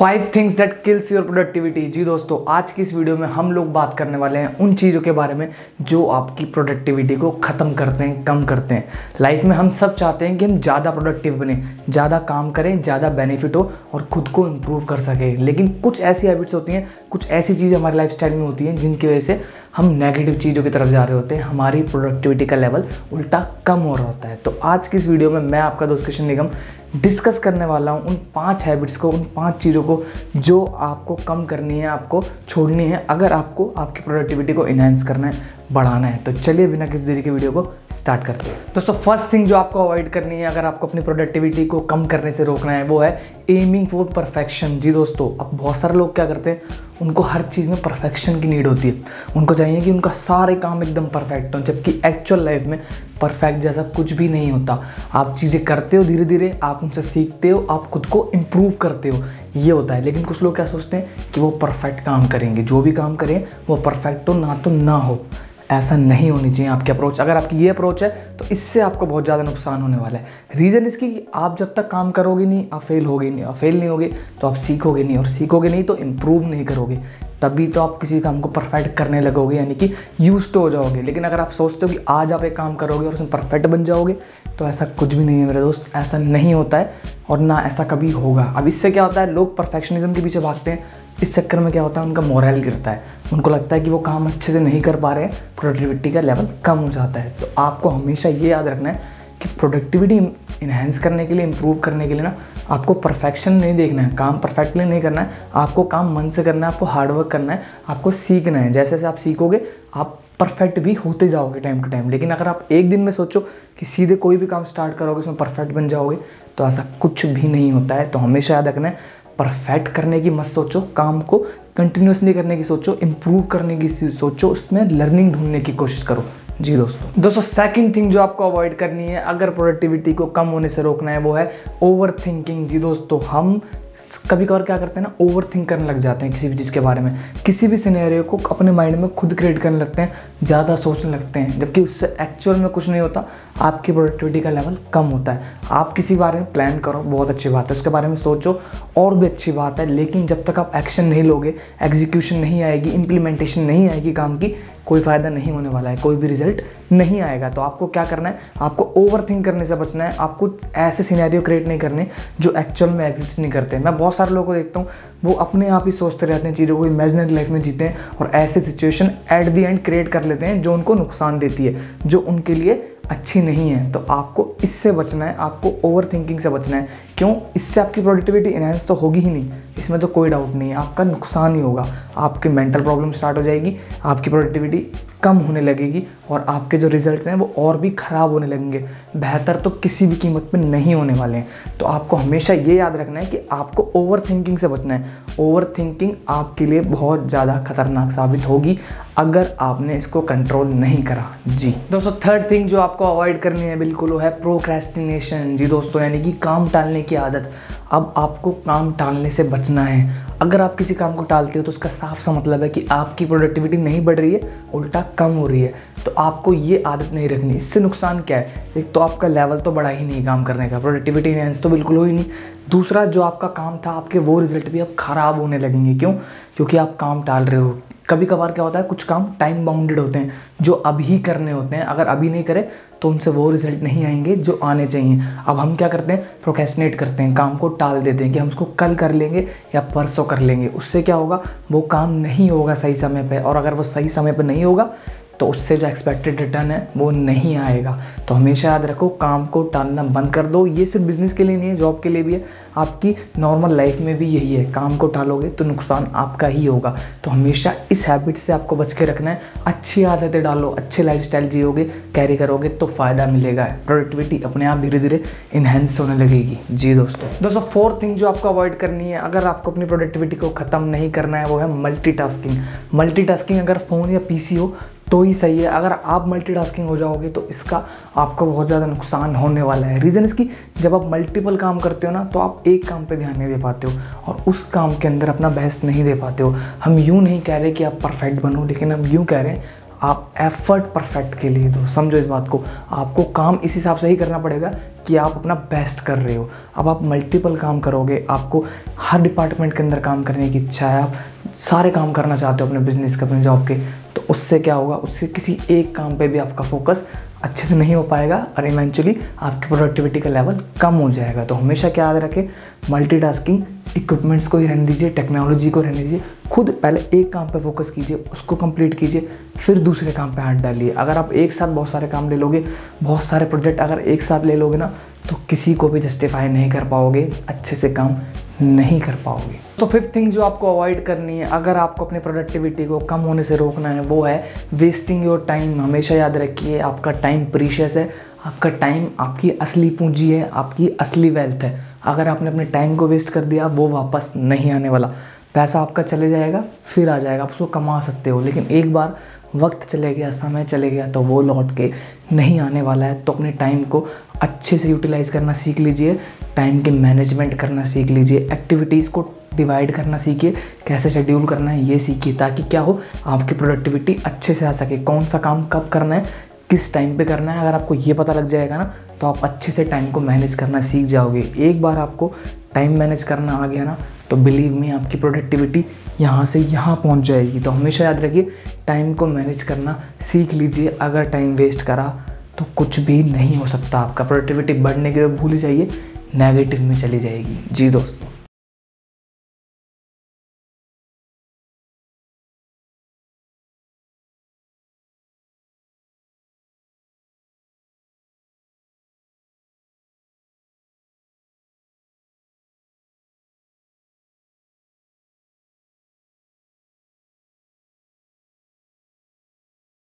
5 things that kills your productivity. जी दोस्तों, आज की इस वीडियो में हम लोग बात करने वाले हैं उन चीज़ों के बारे में जो आपकी प्रोडक्टिविटी को ख़त्म करते हैं, कम करते हैं। लाइफ में हम सब चाहते हैं कि हम ज़्यादा प्रोडक्टिव बने, ज़्यादा काम करें, ज़्यादा बेनिफिट हो और ख़ुद को इम्प्रूव कर सकें। लेकिन कुछ ऐसी हैबिट्स होती हैं, कुछ ऐसी चीज़ें हमारी लाइफस्टाइल में होती हैं जिनकी वजह से हम नेगेटिव चीज़ों की तरफ जा रहे होते हैं, हमारी प्रोडक्टिविटी का लेवल उल्टा कम हो रहा होता है। तो आज की इस वीडियो में मैं आपका दोस्त कृष्ण निगम डिस्कस करने वाला हूँ उन 5 हैबिट्स को, उन 5 चीज़ों को जो आपको कम करनी है, आपको छोड़नी है अगर आपको आपकी प्रोडक्टिविटी को इन्हेंस करना है, बढ़ाना है। तो चलिए बिना किसी देरी के वीडियो को स्टार्ट करते हैं। दोस्तों, फर्स्ट थिंग जो आपको अवॉइड करनी है अगर आपको अपनी प्रोडक्टिविटी को कम करने से रोकना है वो है एमिंग फॉर परफेक्शन। जी दोस्तों, अब बहुत सारे लोग क्या करते हैं, उनको हर चीज़ में परफेक्शन की नीड होती है, उनको चाहिए कि उनका सारे काम एकदम परफेक्ट हो, जबकि एक्चुअल लाइफ में परफेक्ट जैसा कुछ भी नहीं होता। आप चीज़ें करते हो, धीरे धीरे आप उनसे सीखते हो, आप खुद को इम्प्रूव करते हो, ये होता है। लेकिन कुछ लोग क्या सोचते हैं कि वो परफेक्ट काम करेंगे, जो भी काम करें वो परफेक्ट तो ना हो। ऐसा नहीं होनी चाहिए आपकी अप्रोच। अगर आपकी ये अप्रोच है तो इससे आपको बहुत ज़्यादा नुकसान होने वाला है। रीज़न इसकी कि आप जब तक काम करोगे नहीं, आप फेल होगे नहीं, आप फेल नहीं होगे तो आप सीखोगे नहीं, और सीखोगे नहीं तो इम्प्रूव नहीं करोगे, तभी तो आप किसी काम को परफेक्ट करने लगोगे, यानी कि यूज तो हो जाओगे। लेकिन अगर आप सोचते हो कि आज आप एक काम करोगे और उसमें परफेक्ट बन जाओगे तो ऐसा कुछ भी नहीं है मेरे दोस्त, ऐसा नहीं होता है और ना ऐसा कभी होगा। अब इससे क्या होता है, लोग परफेक्शनिज्म के पीछे भागते हैं। इस चक्कर में क्या होता है, उनका मोरल गिरता है, उनको लगता है कि वो काम अच्छे से नहीं कर पा रहे हैं, प्रोडक्टिविटी का लेवल कम हो जाता है। तो आपको हमेशा ये याद रखना है कि प्रोडक्टिविटी इन्हेंस करने के लिए, इम्प्रूव करने के लिए ना आपको परफेक्शन नहीं देखना है, काम परफेक्टली नहीं करना है, आपको काम मन से करना है, आपको हार्डवर्क करना है, आपको सीखना है। जैसे जैसे आप सीखोगे आप परफेक्ट भी होते जाओगे टाइम टू टाइम। लेकिन अगर आप एक दिन में सोचो कि सीधे कोई भी काम स्टार्ट करोगे उसमें परफेक्ट बन जाओगे तो ऐसा कुछ भी नहीं होता है। तो हमेशा याद रखना है, परफेक्ट करने की मत सोचो, काम को कंटिन्यूसली करने की सोचो, इम्प्रूव करने की सोचो, उसमें लर्निंग ढूंढने की कोशिश करो। जी दोस्तों, सेकंड थिंग जो आपको अवॉइड करनी है अगर प्रोडक्टिविटी को कम होने से रोकना है वो है ओवर थिंकिंग। जी दोस्तों, हम कभी कभार क्या करते हैं ना, ओवर थिंक करने लग जाते हैं, किसी भी चीज़ के बारे में, किसी भी सिनेरियो को अपने माइंड में खुद क्रिएट करने लगते हैं, ज़्यादा सोचने लगते हैं, जबकि उससे एक्चुअल में कुछ नहीं होता, आपकी प्रोडक्टिविटी का लेवल कम होता है। आप किसी बारे में प्लान करो, बहुत अच्छी बात है, उसके बारे में सोचो और भी अच्छी बात है, लेकिन जब तक आप एक्शन नहीं लोगे, एग्जीक्यूशन नहीं आएगी, इम्प्लीमेंटेशन नहीं आएगी काम की, कोई फ़ायदा नहीं होने वाला है, कोई भी रिजल्ट नहीं आएगा। तो आपको क्या करना है, आपको ओवर थिंक करने से बचना है, आपको ऐसे सिनेरियो क्रिएट नहीं करने जो एक्चुअल में एग्जिस्ट नहीं करते। मैं बहुत सारे लोगों को देखता हूँ वो अपने आप ही सोचते रहते हैं, चीज़ों को इमेजिनरी लाइफ में जीते हैं और ऐसे situation at the end create कर लेते हैं जो उनको नुकसान देती है, जो उनके लिए अच्छी नहीं है। तो आपको इससे बचना है, आपको ओवर थिंकिंग से बचना है। क्यों? इससे आपकी प्रोडक्टिविटी इन्हेंस तो होगी ही नहीं, इसमें तो कोई डाउट नहीं है, आपका नुकसान ही होगा, आपकी मेंटल प्रॉब्लम स्टार्ट हो जाएगी, आपकी प्रोडक्टिविटी कम होने लगेगी और आपके जो रिजल्ट्स हैं वो और भी ख़राब होने लगेंगे, बेहतर तो किसी भी कीमत पे नहीं होने वाले हैं। तो आपको हमेशा ये याद रखना है कि आपको ओवर थिंकिंग से बचना है। ओवर थिंकिंग आपके लिए बहुत ज़्यादा खतरनाक साबित होगी अगर आपने इसको कंट्रोल नहीं करा। जी दोस्तों, थर्ड थिंग जो आपको अवॉइड करनी है बिल्कुल वो है प्रोक्रेस्टिनेशन। जी दोस्तों, यानी कि काम टालने की आदत। अब आपको काम टालने से बचना है। अगर आप किसी काम को टालते हो तो उसका साफ सा मतलब है कि आपकी प्रोडक्टिविटी नहीं बढ़ रही है, उल्टा कम हो रही है। तो आपको ये आदत नहीं रखनी। इससे नुकसान क्या है, एक तो आपका लेवल तो बढ़ा ही नहीं काम करने का, प्रोडक्टिविटी इनहेंस तो बिल्कुल हो ही नहीं। दूसरा, जो आपका काम था आपके वो रिजल्ट भी अब ख़राब होने लगेंगे। क्यों? क्योंकि आप काम टाल रहे हो। कभी कभार क्या होता है, कुछ काम टाइम बाउंडेड होते हैं जो अभी करने होते हैं, अगर अभी नहीं करें तो उनसे वो रिजल्ट नहीं आएंगे जो आने चाहिए। अब हम क्या करते हैं, प्रोक्रेस्टिनेट करते हैं, काम को टाल देते हैं कि हम उसको कल कर लेंगे या परसों कर लेंगे। उससे क्या होगा, वो काम नहीं होगा सही समय पे, और अगर वो सही समय पे नहीं होगा तो उससे जो एक्सपेक्टेड रिटर्न है वो नहीं आएगा। तो हमेशा याद रखो, काम को टालना बंद कर दो। ये सिर्फ बिज़नेस के लिए नहीं है, जॉब के लिए भी है, आपकी नॉर्मल लाइफ में भी यही है। काम को टालोगे तो नुकसान आपका ही होगा। तो हमेशा इस हैबिट से आपको बच के रखना है। अच्छी आदतें डालो, अच्छे लाइफस्टाइल जियोगे, कैरी करोगे तो फ़ायदा मिलेगा, प्रोडक्टिविटी अपने आप धीरे धीरे इन्हेंस होने लगेगी। जी दोस्तों, फोर्थ थिंग जो आपको अवॉइड करनी है अगर आपको अपनी प्रोडक्टिविटी को ख़त्म नहीं करना है वो है मल्टीटास्किंग। मल्टीटास्किंग अगर फ़ोन या पीसी हो तो ही सही है, अगर आप मल्टीटास्किंग हो जाओगे तो इसका आपको बहुत ज़्यादा नुकसान होने वाला है। रीज़न इसकी, जब आप मल्टीपल काम करते हो ना तो आप एक काम पे ध्यान नहीं दे पाते हो और उस काम के अंदर अपना बेस्ट नहीं दे पाते हो। हम यूँ नहीं कह रहे कि आप परफेक्ट बनो, लेकिन हम यूँ कह रहे हैं आप एफर्ट परफेक्ट के लिए दो। समझो इस बात को, आपको काम इस हिसाब से ही करना पड़ेगा कि आप अपना बेस्ट कर रहे हो। अब आप मल्टीपल काम करोगे, आपको हर डिपार्टमेंट के अंदर काम करने की इच्छा है, आप सारे काम करना चाहते हो अपने बिजनेस के, अपने जॉब के, तो उससे क्या होगा, उससे किसी एक काम पे भी आपका फोकस अच्छे से नहीं हो पाएगा और इवेंचुअली आपकी प्रोडक्टिविटी का लेवल कम हो जाएगा। तो हमेशा क्या याद रखें, मल्टीटास्किंग इक्विपमेंट्स को ही रहने दीजिए, टेक्नोलॉजी को रहने दीजिए, खुद पहले एक काम पे फोकस कीजिए, उसको कंप्लीट कीजिए, फिर दूसरे काम पे हाथ डालिए। अगर आप एक साथ बहुत सारे काम ले लोगे, बहुत सारे प्रोजेक्ट अगर एक साथ ले लोगे ना, तो किसी को भी जस्टिफाई नहीं कर पाओगे, अच्छे से काम नहीं कर पाओगे। तो फिफ्थ थिंग जो आपको अवॉइड करनी है अगर आपको अपने प्रोडक्टिविटी को कम होने से रोकना है, वो है वेस्टिंग योर टाइम। हमेशा याद रखिए, आपका टाइम प्रीशियस है, आपका टाइम आपकी असली पूंजी है, आपकी असली वेल्थ है। अगर आपने अपने टाइम को वेस्ट कर दिया, वो वापस नहीं आने वाला। पैसा आपका चले जाएगा, फिर आ जाएगा, आप उसको कमा सकते हो, लेकिन एक बार वक्त चले गया, समय चले गया, तो वो लौट के नहीं आने वाला है। तो अपने टाइम को अच्छे से यूटिलाइज़ करना सीख लीजिए, टाइम के मैनेजमेंट करना सीख लीजिए, एक्टिविटीज़ को डिवाइड करना सीखिए, कैसे शेड्यूल करना है ये सीखिए, ताकि क्या हो, आपकी प्रोडक्टिविटी अच्छे से आ सके। कौन सा काम कब करना है, किस टाइम पे करना है, अगर आपको ये पता लग जाएगा ना, तो आप अच्छे से टाइम को मैनेज करना सीख जाओगे। एक बार आपको टाइम मैनेज करना आ गया ना, तो बिलीव मी आपकी प्रोडक्टिविटी यहाँ से यहाँ पहुँच जाएगी। तो हमेशा याद रखिए, टाइम को मैनेज करना सीख लीजिए। अगर टाइम वेस्ट करा तो कुछ भी नहीं हो सकता, आपका प्रोडक्टिविटी बढ़ने के लिए भूल जाइए, नेगेटिव में चली जाएगी। जी दोस्तों।